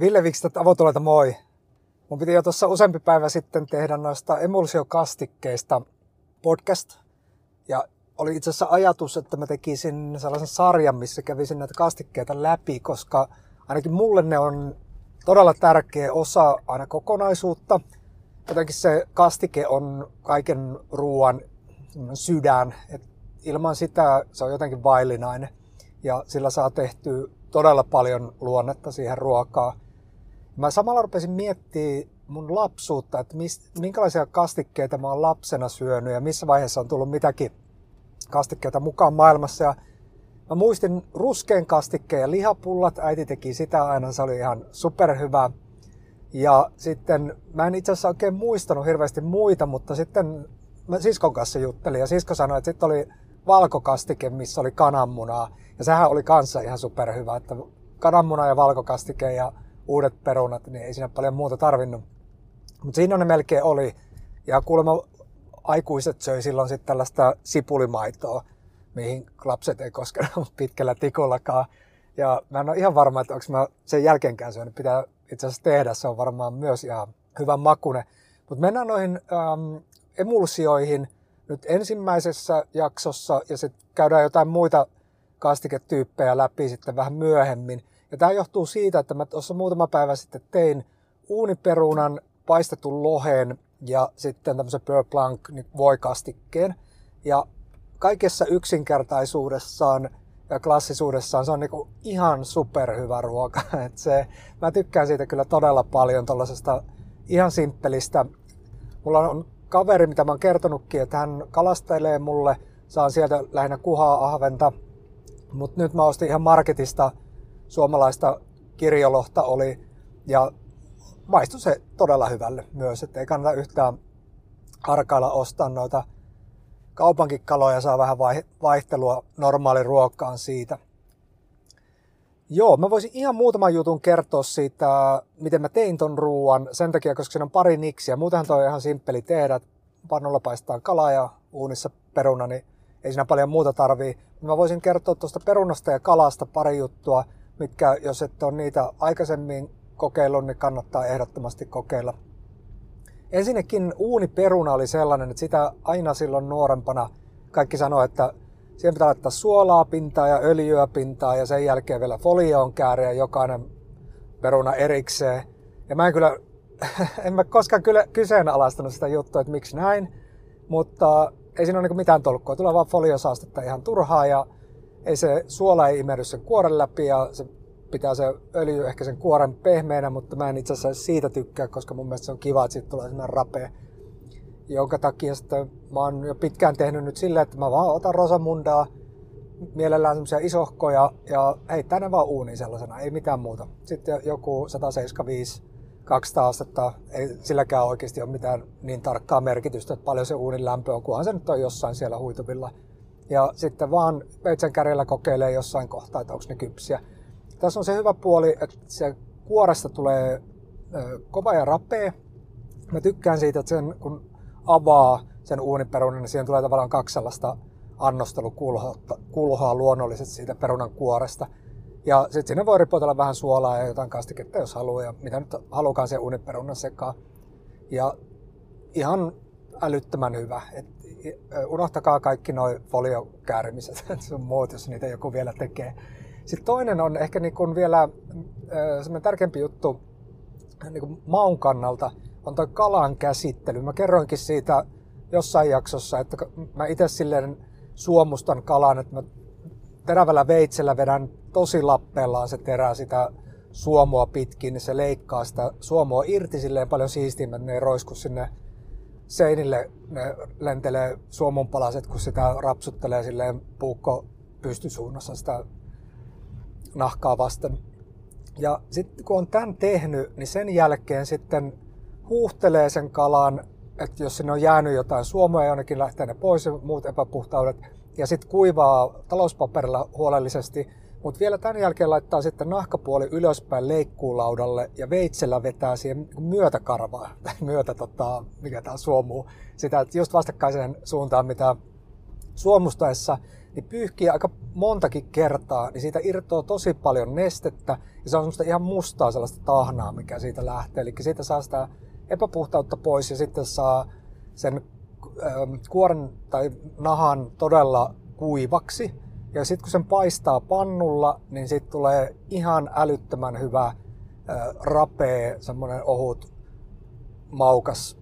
Ville Vikstedt Avotulelta moi! Mun piti jo tuossa useampi päivä sitten tehdä noista emulsiokastikkeista podcast. Ja oli itse asiassa ajatus, että mä tekisin sellaisen sarjan, missä kävisin näitä kastikkeita läpi, koska ainakin mulle ne on todella tärkeä osa aina kokonaisuutta. Jotenkin se kastike on kaiken ruoan sydän. Et ilman sitä se on jotenkin vaillinainen ja sillä saa tehtyä todella paljon luonnetta siihen ruokaan. Mä samalla rupesin miettimään mun lapsuutta, että minkälaisia kastikkeita mä oon lapsena syönyt ja missä vaiheessa on tullut mitäkin kastikkeita mukaan maailmassa. Ja mä muistin ruskean kastikkeen ja lihapullat. Äiti teki sitä aina, se oli ihan superhyvä. Ja sitten mä en itse asiassa oikein muistanut hirveästi muita, mutta sitten mä siskon kanssa juttelin ja sisko sanoi, että sitten oli valkokastike, missä oli kananmunaa. Ja sehän oli kanssa ihan superhyvä, että kananmuna ja valkokastike ja uudet perunat, niin ei siinä paljon muuta tarvinnut. Mutta siinä ne melkein oli. Ja kuulemma aikuiset söi silloin sitten tällaista sipulimaitoa, mihin lapset ei koskenut pitkällä tikullakaan. Ja mä en ole ihan varma, että onko mä sen jälkeenkään syönyt. Pitää itse asiassa tehdä, se on varmaan myös ihan hyvän makuinen. Mutta mennään noihin emulsioihin nyt ensimmäisessä jaksossa ja sitten käydään jotain muita kastiketyyppejä läpi sitten vähän myöhemmin. Ja tämä johtuu siitä, että mä tuossa muutama päivä sitten tein uuniperunan, paistetun lohen ja sitten tämmöisen Beurre Blanc voikastikkeen. Ja kaikessa yksinkertaisuudessaan ja klassisuudessaan se on niinku ihan superhyvä ruoka. Et se, mä tykkään siitä kyllä todella paljon, tuollaisesta ihan simppelistä. Mulla on kaveri, mitä mä oon kertonutkin, että hän kalastelee mulle. Saan sieltä lähinnä kuhaa, ahventa. Mutta nyt mä ostin ihan marketista, suomalaista kirjolohta oli, ja maistui se todella hyvälle myös, että ei kannata yhtään harkailla ostaa noita kaupankin kaloja, saa vähän vaihtelua normaali ruokaan siitä. Joo, mä voisin ihan muutaman jutun kertoa siitä, miten mä tein ton ruuan, sen takia, koska siinä on pari niksiä. Muutenhan toi on ihan simppeli tehdä, pannulla paistaa kalaa ja uunissa peruna, niin ei siinä paljon muuta tarvii. Mä voisin kertoa tuosta perunasta ja kalasta pari juttua, mitkä, jos et ole niitä aikaisemmin kokeillut, niin kannattaa ehdottomasti kokeilla. Ensinnäkin uuniperuna oli sellainen, että sitä aina silloin nuorempana kaikki sanoi, että siihen pitää laittaa suolaa pintaan ja öljyä pintaan ja sen jälkeen vielä folioon kääriä jokainen peruna erikseen. Ja mä en kyllä, en mä koskaan kyllä kyseenalaistanut sitä juttua, että miksi näin, mutta ei siinä ole mitään tolkkua. Tulee vaan foliosaastetta ihan turhaa ja ei se suola ei imeydy sen kuoren läpi ja se pitää se öljy ehkä sen kuoren pehmeänä, mutta mä en itse asiassa siitä tykkää, koska mun mielestä se on kiva, että siitä tulee sellainen rapea. Jonka takia sitten mä oon jo pitkään tehnyt nyt silleen, että mä vaan otan rosamundaa, mielellään semmoisia isohkoja ja heittää ne vaan uuniin sellaisena, ei mitään muuta. Sitten joku 175-200 astetta, ei silläkään oikeasti ole mitään niin tarkkaa merkitystä, että paljon se uunin lämpö on, kunhan se nyt on jossain siellä huituvilla. Ja sitten vaan peitsen kärjellä kokeilee jossain kohtaa, että onko ne kypsiä. Tässä on se hyvä puoli, että se kuoresta tulee kova ja rapea. Mä tykkään siitä, että sen, kun avaa sen uuniperunan, niin siihen tulee tavallaan kaksi sellaista annostelukulhaa luonnollisesti siitä perunan kuoresta. Ja sitten sinne voi ripotella vähän suolaa ja jotain kastiketta, jos haluaa, ja mitä nyt halukaan sen uuniperunan sekaan. Ja ihan älyttömän hyvä. Et unohtakaa kaikki nuo foliokäärimiset sun muut, jos niitä joku vielä tekee. Sitten toinen on ehkä niin kuin vielä semmoinen tärkeämpi juttu niin kuin maun kannalta, on toi kalan käsittely. Mä kerroinkin siitä jossain jaksossa, että mä itse silleen suomustan kalan, että mä terävällä veitsellä vedän tosi lappeellaan se terä sitä suomua pitkin, niin se leikkaa sitä suomua irti silleen paljon siistiimmät, ne ei roisku sinne seinille, ne lentelee suomunpalaset, kun sitä rapsuttelee silleen puukko pystysuunnassa sitä nahkaa vasten. Ja sitten kun on tämän tehnyt, niin sen jälkeen sitten huuhtelee sen kalan, että jos sinne on jäänyt jotain suomea, jonnekin lähtee ne pois ja muut epäpuhtaudet. Ja sitten kuivaa talouspaperilla huolellisesti, mutta vielä tämän jälkeen laittaa sitten nahkapuoli ylöspäin leikkuulaudalle ja veitsellä vetää siihen myötäkarvaa, tai mikä tää suomuu, sitä, että just vastakkaiseen suuntaan, mitä suomustaessa, niin pyyhkii aika montakin kertaa, niin siitä irtoaa tosi paljon nestettä ja se on semmoista ihan mustaa sellaista tahnaa, mikä siitä lähtee. Eli siitä saa sitä epäpuhtautta pois ja sitten saa sen kuoren tai nahan todella kuivaksi. Ja sitten kun sen paistaa pannulla, niin siitä tulee ihan älyttömän hyvä rapee, semmoinen ohut, maukas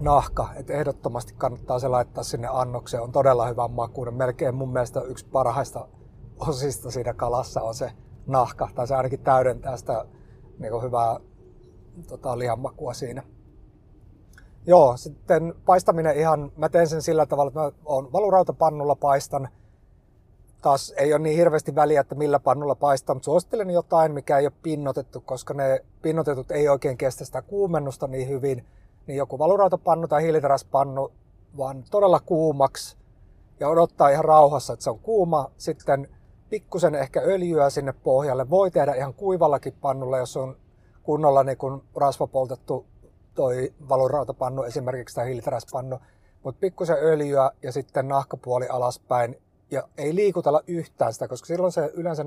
nahka. Et ehdottomasti kannattaa se laittaa sinne annokseen. On todella hyvän makuinen. Melkein mun mielestä yksi parhaista osista siinä kalassa on se nahka. Tai se ainakin täydentää sitä niin hyvää lihanmakua siinä. Joo, sitten paistaminen ihan, mä teen sen sillä tavalla, että mä oon valurautapannulla paistan. Taas ei ole niin hirveästi väliä, että millä pannulla paistaa, mutta suosittelen jotain, mikä ei ole pinnotettu, koska ne pinnotetut ei oikein kestä sitä kuumennusta niin hyvin. Niin joku valurautapannu tai hiiliteräspannu, vaan todella kuumaksi ja odottaa ihan rauhassa, että se on kuuma. Sitten pikkusen ehkä öljyä sinne pohjalle. Voi tehdä ihan kuivallakin pannulla, jos on kunnolla niin kuin rasvapoltettu toi valurautapannu esimerkiksi tai hiiliteräspannu. Mutta pikkusen öljyä ja sitten nahkapuoli alaspäin. Ja ei liikutella yhtään sitä, koska silloin se yleensä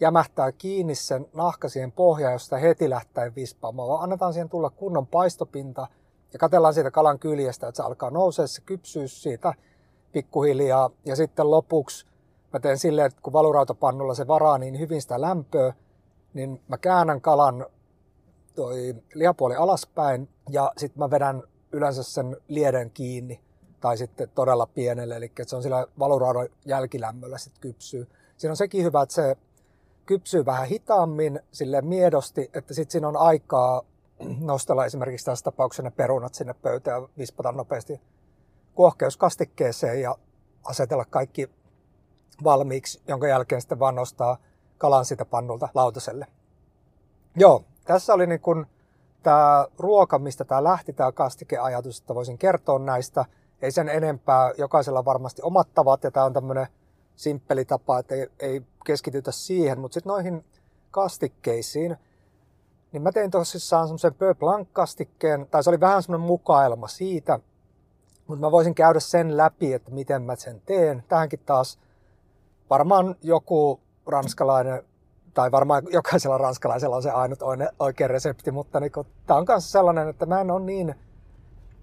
jämähtää kiinni sen nahka siihen pohjaan, jos sitä heti lähtee vispaamaan. Vaan annetaan siihen tulla kunnon paistopinta ja katsellaan siitä kalan kyljestä, että se alkaa nousee se kypsyys siitä pikkuhiljaa. Ja sitten lopuksi mä teen silleen, että kun valurautapannulla se varaa niin hyvin sitä lämpöä, niin mä käännän kalan toi lihapuoli alaspäin ja sitten mä vedän yleensä sen lieden kiinni. Tai sitten todella pienelle, eli se on sillä valuraudan jälkilämmöllä sitten kypsyy. Siinä on sekin hyvä, että se kypsyy vähän hitaammin, sille miedosti, että sitten siinä on aikaa nostella esimerkiksi tässä tapauksessa ne perunat sinne pöytään ja vispata nopeasti kuohkeuskastikkeeseen ja asetella kaikki valmiiksi, jonka jälkeen sitten vaan nostaa kalan siitä pannulta lautaselle. Joo, tässä oli niin kuin tämä ruoka, mistä tämä lähti, tämä kastikeajatus, että voisin kertoa näistä. Ei sen enempää, jokaisella on varmasti omat tavat ja tämä on tämmöinen simppeli tapa, että ei keskitytä siihen. Mutta sitten noihin kastikkeisiin, niin mä tein tosissaan semmoisen Beurre Blanc-kastikkeen, tai se oli vähän semmoinen mukaelma siitä, mutta mä voisin käydä sen läpi, että miten mä sen teen. Tähänkin taas varmaan joku ranskalainen, tai varmaan jokaisella ranskalaisella on se ainut oikea resepti, mutta niin tämä on myös sellainen, että mä en ole niin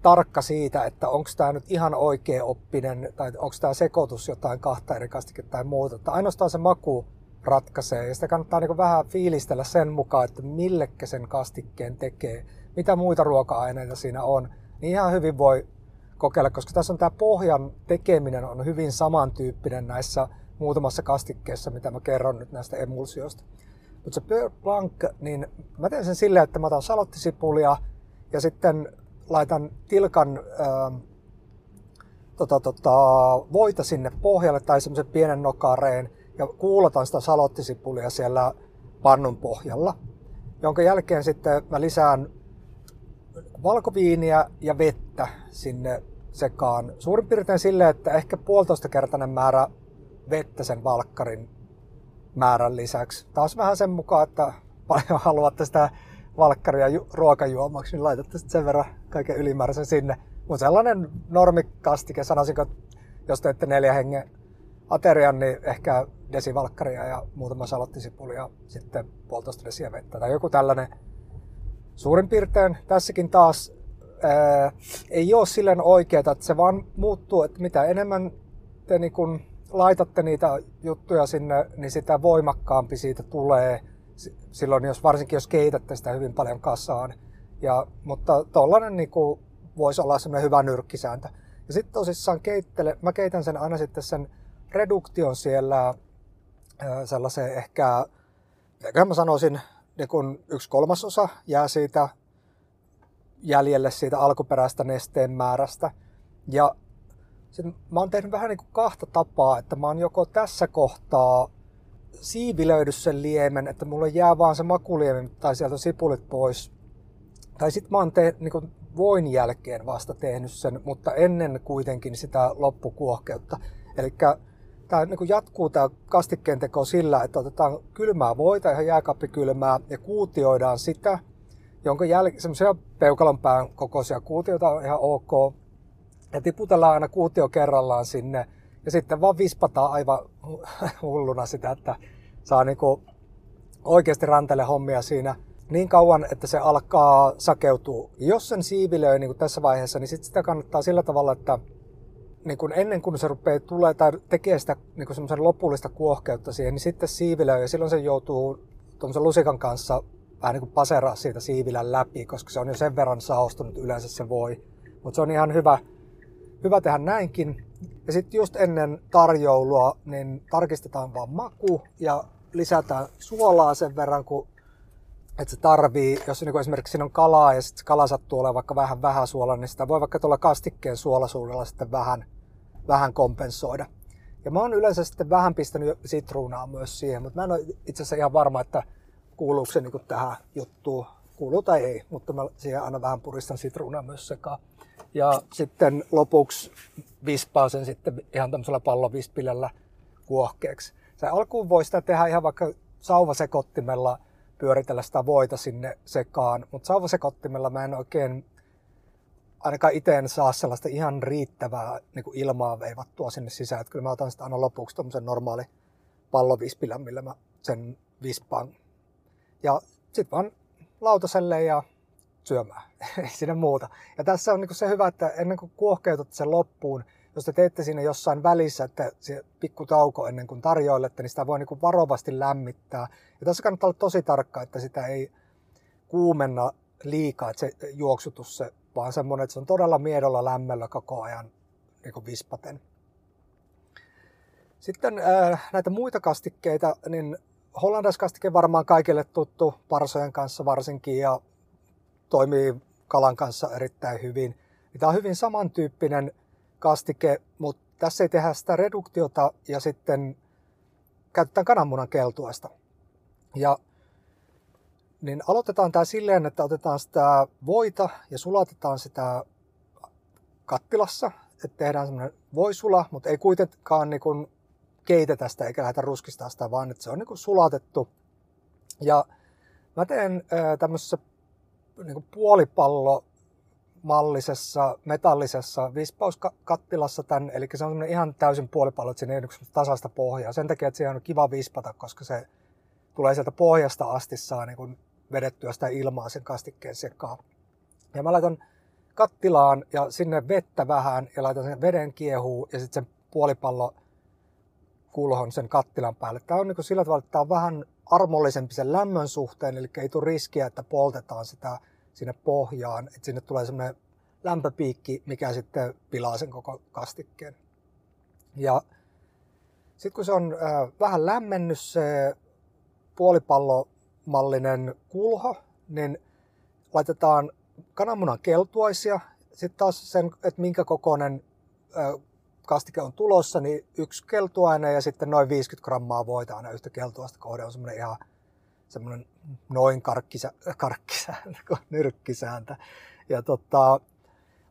tarkka siitä, että onko tämä nyt ihan oikea oppinen tai onko tämä sekoitus jotain kahta eri kastiketta tai muuta. Että ainoastaan se maku ratkaisee ja sitä kannattaa niin kuin vähän fiilistellä sen mukaan, että millekä sen kastikkeen tekee, mitä muita ruoka-aineita siinä on. Niin ihan hyvin voi kokeilla, koska tässä on tämä pohjan tekeminen on hyvin samantyyppinen näissä muutamassa kastikkeessa, mitä mä kerron nyt näistä emulsioista. Mutta se Beurre Blanc, niin mä teen sen silleen, että mä otan salottisipulia ja sitten laitan tilkan voita sinne pohjalle tai semmoisen pienen nokareen ja kuulotan sitä salottisipulia siellä pannun pohjalla, jonka jälkeen sitten mä lisään valkoviiniä ja vettä sinne sekaan. Suurin piirtein silleen, että ehkä 1,5-kertainen määrä vettä sen valkkarin määrän lisäksi. Taas vähän sen mukaan, että paljon haluatte sitä valkkaria ruokajuomaksi, niin laitatte sen verran kaiken ylimääräisen sinne. Mutta sellainen normikastike, sanoisinko, että jos teette 4 hengen aterian, niin ehkä desivalkkaria ja muutama salottisipulia ja sitten 1,5 desiä vettä tai joku tällainen. Suurin piirtein tässäkin taas ei ole silleen oikeaa, että se vaan muuttuu, että mitä enemmän te niin kun laitatte niitä juttuja sinne, niin sitä voimakkaampi siitä tulee. Silloin jos, varsinkin jos keitätte sitä hyvin paljon kasaan. Mutta tollainen niin kuin voisi olla semmoinen hyvä nyrkkisääntö. Ja sitten tosissaan mä keitän sen aina sitten sen reduktion siellä sellaiseen ehkä, eiköhän mä sanoisin, niin kun 1/3 jää siitä jäljelle siitä alkuperäistä nesteen määrästä. Ja sitten mä oon tehnyt vähän niin kuin 2 tapaa, että mä oon joko tässä kohtaa siivilöidy sen liemen, että mulle jää vaan se makuliemen tai sieltä sipulit pois. Tai sitten mä oon niin voin jälkeen vasta tehnyt sen, mutta ennen kuitenkin sitä loppukuohkeutta. Eli tämä niin jatkuu tämä kastikkeen teko sillä, että otetaan kylmää voita, ihan jääkaappikylmää, ja kuutioidaan sitä, jonka jälkeen semmoisia peukalonpään kokoisia kuutioita on ihan ok. Ja tiputellaan aina kuutio kerrallaan sinne. Ja sitten vaan vispataan aivan hulluna sitä, että saa niinku oikeasti rantele hommia siinä niin kauan, että se alkaa sakeutua. Jos sen siivilöi niin kuin tässä vaiheessa, niin sit sitä kannattaa sillä tavalla, että niin kuin ennen kuin se rupeaa tulee tai tekee sitä niin kuin semmoisen lopullista kuohkeutta siihen, niin sitten siivilöi ja silloin se joutuu tuommoisen lusikan kanssa vähän niin kuin paseraa siitä siivilän läpi, koska se on jo sen verran saostunut yleensä se voi. Mutta se on ihan hyvä tehdä näinkin. Ja sitten just ennen tarjoulua niin tarkistetaan vaan maku ja lisätään suolaa sen verran, kun että se tarvii, jos niin esimerkiksi siinä on kalaa ja sitten se kala sattuu olemaan vaikka vähän suola, niin sitä voi vaikka tuolla kastikkeen suolaisuudella sitten vähän kompensoida. Ja mä oon yleensä sitten vähän pistänyt sitruunaa myös siihen, mutta mä en ole itse asiassa ihan varma, että kuuluuko se niin tähän juttuun, kuuluu tai ei, mutta mä siihen aina vähän puristan sitruunaa myös sekaan. Ja sitten lopuksi vispaa sen sitten ihan tämmöisellä pallovispilellä kuohkeeksi. Se alkuun voi sitä tehdä ihan vaikka sauvasekottimella, pyöritellä sitä voita sinne sekaan, mutta sauvasekottimella mä en oikein ainakaan itse en saa sellaista ihan riittävää niin kuin ilmaa veivattua sinne sisään. Että kyllä mä otan sitä aina lopuksi tommosen normaali pallovispilän, millä mä sen vispaan. Ja sit vaan lautaselle ja syömään, ei siinä muuta. Ja tässä on niinku se hyvä, että ennen kuin kuohkeutatte sen loppuun, jos te teette siinä jossain välissä, että se pikku tauko ennen kuin tarjoilette, niin sitä voi niinku varovasti lämmittää. Ja tässä kannattaa olla tosi tarkka, että sitä ei kuumenna liikaa, että se juoksutus, se, vaan semmoinen, että se on todella miedolla lämmöllä koko ajan niinku vispaten. Sitten näitä muita kastikkeita, niin hollandaiskastike varmaan kaikille tuttu, parsojen kanssa varsinkin, ja toimii kalan kanssa erittäin hyvin. Tämä on hyvin samantyyppinen kastike, mutta tässä ei tehdä sitä reduktiota ja sitten käytetään kananmunan keltuaista. Ja niin aloitetaan tämä silleen, että otetaan sitä voita ja sulatetaan sitä kattilassa. Että tehdään semmoinen voisula, mutta ei kuitenkaan niin kuin keitetä sitä eikä lähdetä ruskistaa sitä, vaan että se on niin kuin sulatettu. Ja mä teen tämmöisessä niin kuin puolipallomallisessa metallisessa vispauskattilassa tämän, eli se on ihan täysin puolipallo, että siinä ei ole tasaista pohjaa. Sen takia, että siihen on kiva vispata, koska se tulee sieltä pohjasta asti, saa niin kuin vedettyä sitä ilmaa sen kastikkeen sekaan. Ja mä laitan kattilaan ja sinne vettä vähän ja laitan sen veden kiehuu ja sitten sen puolipallo kulhon sen kattilan päälle. Tämä on niin kuin sillä tavalla, että tämä on vähän armollisempi sen lämmön suhteen, eli ei tule riskiä, että poltetaan sitä sinne pohjaan, että sinne tulee semmoinen lämpöpiikki, mikä sitten pilaa sen koko kastikkeen. Ja sitten kun se on vähän lämmennyt se puolipallomallinen kulho, niin laitetaan kananmunan keltuaisia, sitten taas sen, että minkä kokoinen kastike on tulossa, niin yksi keltuainen ja sitten noin 50 grammaa voita aina yhtä keltuasta kohden on semmoinen ihan semmoinen noin karkkisääntö, nyrkkisääntö. Ja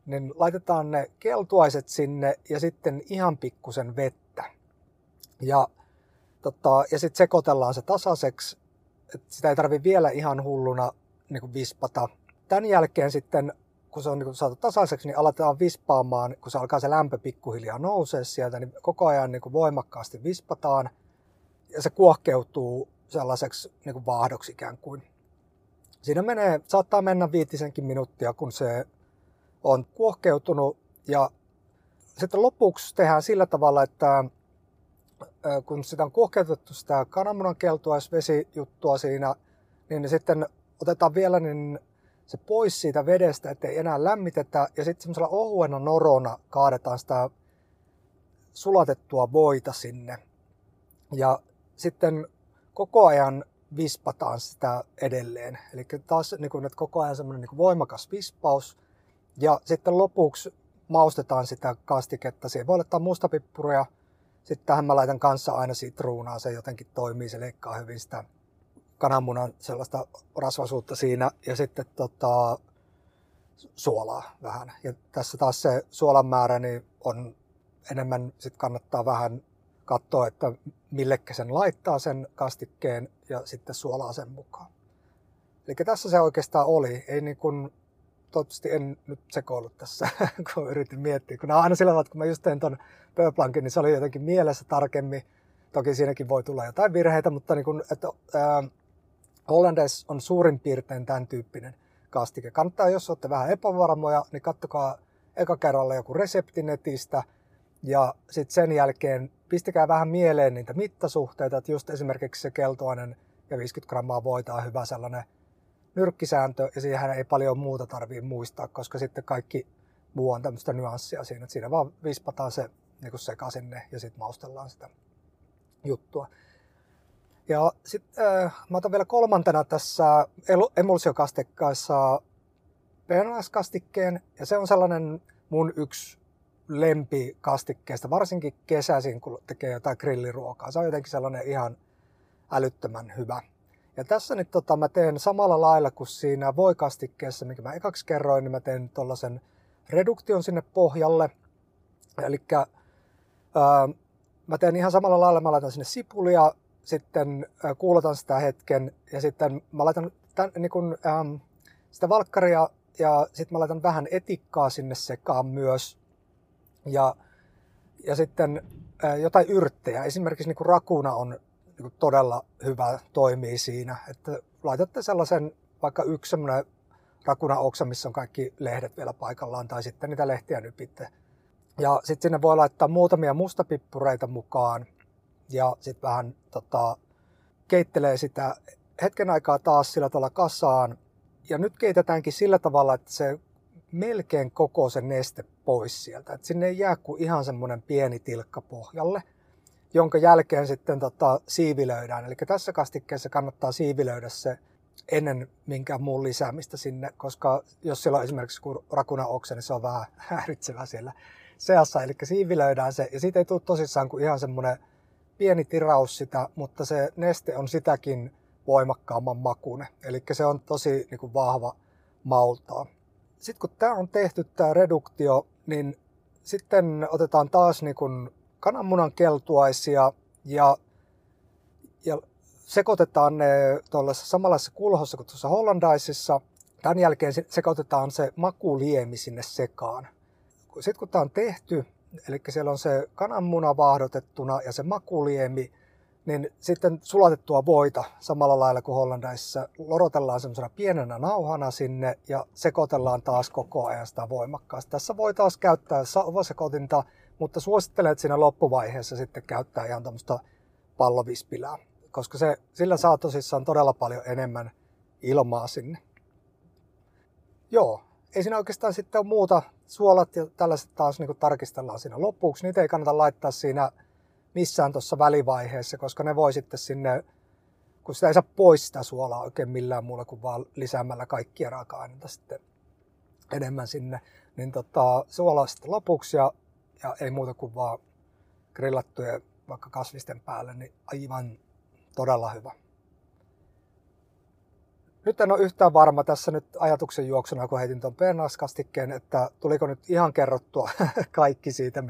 niin laitetaan ne keltuaiset sinne ja sitten ihan pikkusen vettä. Ja sitten sekoitellaan se tasaiseksi, että sitä ei tarvitse vielä ihan hulluna niin kuin vispata. Tämän jälkeen sitten kun se on niin saatu tasaiseksi, niin aletaan vispaamaan, kun se alkaa se lämpö pikkuhiljaa nousee sieltä, niin koko ajan niin voimakkaasti vispataan ja se kuohkeutuu sellaiseksi niin vaahdoksi ikään kuin. Siinä saattaa mennä viitisenkin minuuttia, kun se on kuohkeutunut, ja sitten lopuksi tehdään sillä tavalla, että kun sitä on kuohkeutettu sitä kananmunan keltuaisvesijuttua siinä, niin sitten otetaan vielä niin se pois siitä vedestä, ettei enää lämmitetä, ja sitten semmoisella ohuena norona kaadetaan sitä sulatettua voita sinne. Ja sitten koko ajan vispataan sitä edelleen. Eli taas niin kun, että koko ajan semmoinen niin kun voimakas vispaus. Ja sitten lopuksi maustetaan sitä kastiketta. Siihen voi laittaa mustapippuria. Sitten tähän mä laitan kanssa aina sitruunaa. Se jotenkin toimii, se leikkaa hyvin sitä kananmunan sellaista rasvaisuutta siinä ja sitten suolaa vähän. Ja tässä taas se suolan määrä niin on enemmän, sit kannattaa vähän katsoa, että millekä sen laittaa sen kastikkeen ja sitten suolaa sen mukaan. Eli tässä se oikeastaan oli. Ei niin kuin toivottavasti en nyt sekoillut tässä, kun yritin miettiä. Kun nämä on aina sillä tavalla, kun mä just tein ton Beurre Blancin, niin se oli jotenkin mielessä tarkemmin. Toki siinäkin voi tulla jotain virheitä, mutta niin kun, että, Hollandaise on suurin piirtein tämän tyyppinen kastike. Kannattaa, jos olette vähän epävarmoja, niin katsokaa eka kerralla joku resepti netistä. Ja sitten sen jälkeen pistäkää vähän mieleen niitä mittasuhteita, että just esimerkiksi se keltoinen ja 50 grammaa voita on hyvä sellainen nyrkkisääntö, ja siihen ei paljon muuta tarvitse muistaa, koska sitten kaikki muu on tämmöistä nyanssia siinä, että siinä vaan vispataan se niin sekaisin ne ja sitten maustellaan sitä juttua. Ja sitten mä otan vielä kolmantena tässä emulsiokastikkaissa Béarnaise-kastikkeen, ja se on sellainen mun yksi lempikastikkeesta, varsinkin kesäisin, kun tekee jotain grilliruokaa. Se on jotenkin sellainen ihan älyttömän hyvä. Ja tässä nyt mä teen samalla lailla kuin siinä voikastikkeessa, minkä mä ekaksi kerroin, niin mä teen tuollaisen reduktion sinne pohjalle. Eli mä teen ihan samalla lailla, mä laitan sinne sipulia, sitten kuulotan sitä hetken, ja sitten mä laitan sitä valkkaria, ja sitten mä laitan vähän etikkaa sinne sekaan myös. Ja sitten jotain yrttejä. Esimerkiksi niin kuin rakuna on niin kuin todella hyvä, toimii siinä. Että laitatte sellaisen vaikka yksi sellainen rakunaoksa, missä on kaikki lehdet vielä paikallaan, tai sitten niitä lehtiä nypitte. Ja sitten sinne voi laittaa muutamia mustapippureita mukaan. Ja sitten vähän keittelee sitä hetken aikaa taas sillä tavalla kasaan. Ja nyt keitetäänkin sillä tavalla, että se melkein koko se neste pois sieltä. Et sinne ei jää kuin ihan semmoinen pieni tilkka pohjalle, jonka jälkeen sitten siivilöidään. Eli tässä kastikkeessa kannattaa siivilöidä se ennen minkään muun lisäämistä sinne, koska jos siellä on esimerkiksi rakunaoksa, niin se on vähän häiritsevä siellä seassa. Eli siivilöidään se, ja siitä ei tule tosissaan kuin ihan semmoinen pieni tiraus sitä, mutta se neste on sitäkin voimakkaamman makuinen. Eli se on tosi niin kuin vahva maultaan. Sitten kun tämä on tehty, tämä reduktio, niin sitten otetaan taas niin kuin kananmunan keltuaisia ja sekoitetaan ne tuollaisessa samanlaisessa kulhossa kuin tuossa Hollandaisessa. Tämän jälkeen sekoitetaan se makuliemi sinne sekaan. Sitten kun tämä on tehty, eli siellä on se kananmuna vaahdotettuna ja se makuliemi, niin sitten sulatettua voita samalla lailla kuin Hollandaisessa lorotellaan semmoisena pienenä nauhana sinne ja sekoitellaan taas koko ajan sitä voimakkaasti. Tässä voi taas käyttää sauvasekoitinta, mutta suosittelen, että siinä loppuvaiheessa sitten käyttää ihan tämmöistä pallovispilää, koska sillä saa tosissaan todella paljon enemmän ilmaa sinne. Joo, ei siinä oikeastaan sitten ole muuta. Suolat ja tällaiset taas niin kuin tarkistellaan siinä lopuksi. Niitä ei kannata laittaa siinä missään tuossa välivaiheessa, koska ne voi sitten sinne, kun sitä ei saa pois sitä suolaa oikein millään muulla kuin vaan lisäämällä kaikkia raaka-aineita sitten enemmän sinne, niin suolaa sitten lopuksi ja ei muuta kuin vaan grillattuja vaikka kasvisten päälle, niin aivan todella hyvä. Nyt en ole yhtään varma tässä nyt ajatuksen juoksuna, kun heitin tuon Béarnaise-kastikkeen, että tuliko nyt ihan kerrottua kaikki siitä,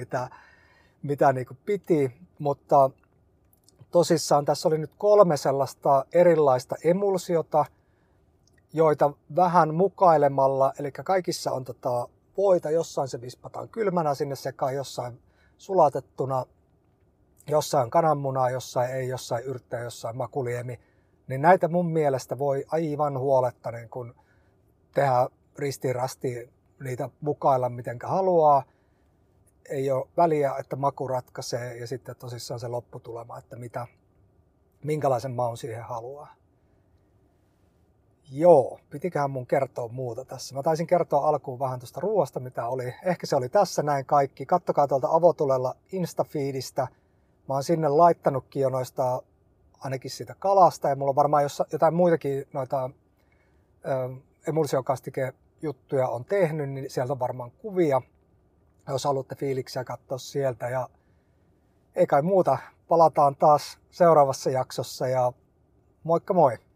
mitä niin kuin piti, mutta tosissaan tässä oli nyt kolme sellaista erilaista emulsiota, joita vähän mukailemalla, eli kaikissa on voita, jossain se vispataan kylmänä sinne sekaan, jossain sulatettuna, jossain kananmunaa, jossain ei, jossain yrttejä, jossain makuliemi, niin näitä mun mielestä voi aivan huoletta niin kun tehdä ristiin rastiin, niitä mukailla mitenkä haluaa. Ei ole väliä, että maku ratkaisee ja sitten tosissaan se lopputulema, että minkälaisen maun siihen haluaa. Joo, pitiköhän mun kertoa muuta tässä. Mä taisin kertoa alkuun vähän tuosta ruoasta, mitä oli. Ehkä se oli tässä näin kaikki. Kattokaa tuolta avotulella Instafeedistä. Mä oon sinne laittanutkin jo noista, ainakin siitä kalasta. Ja mulla on varmaan jotain muitakin noita emulsiokastike-juttuja on tehnyt, niin sieltä on varmaan kuvia. Jos haluatte fiiliksiä katsoa sieltä, ja ei kai muuta, palataan taas seuraavassa jaksossa ja moikka moi!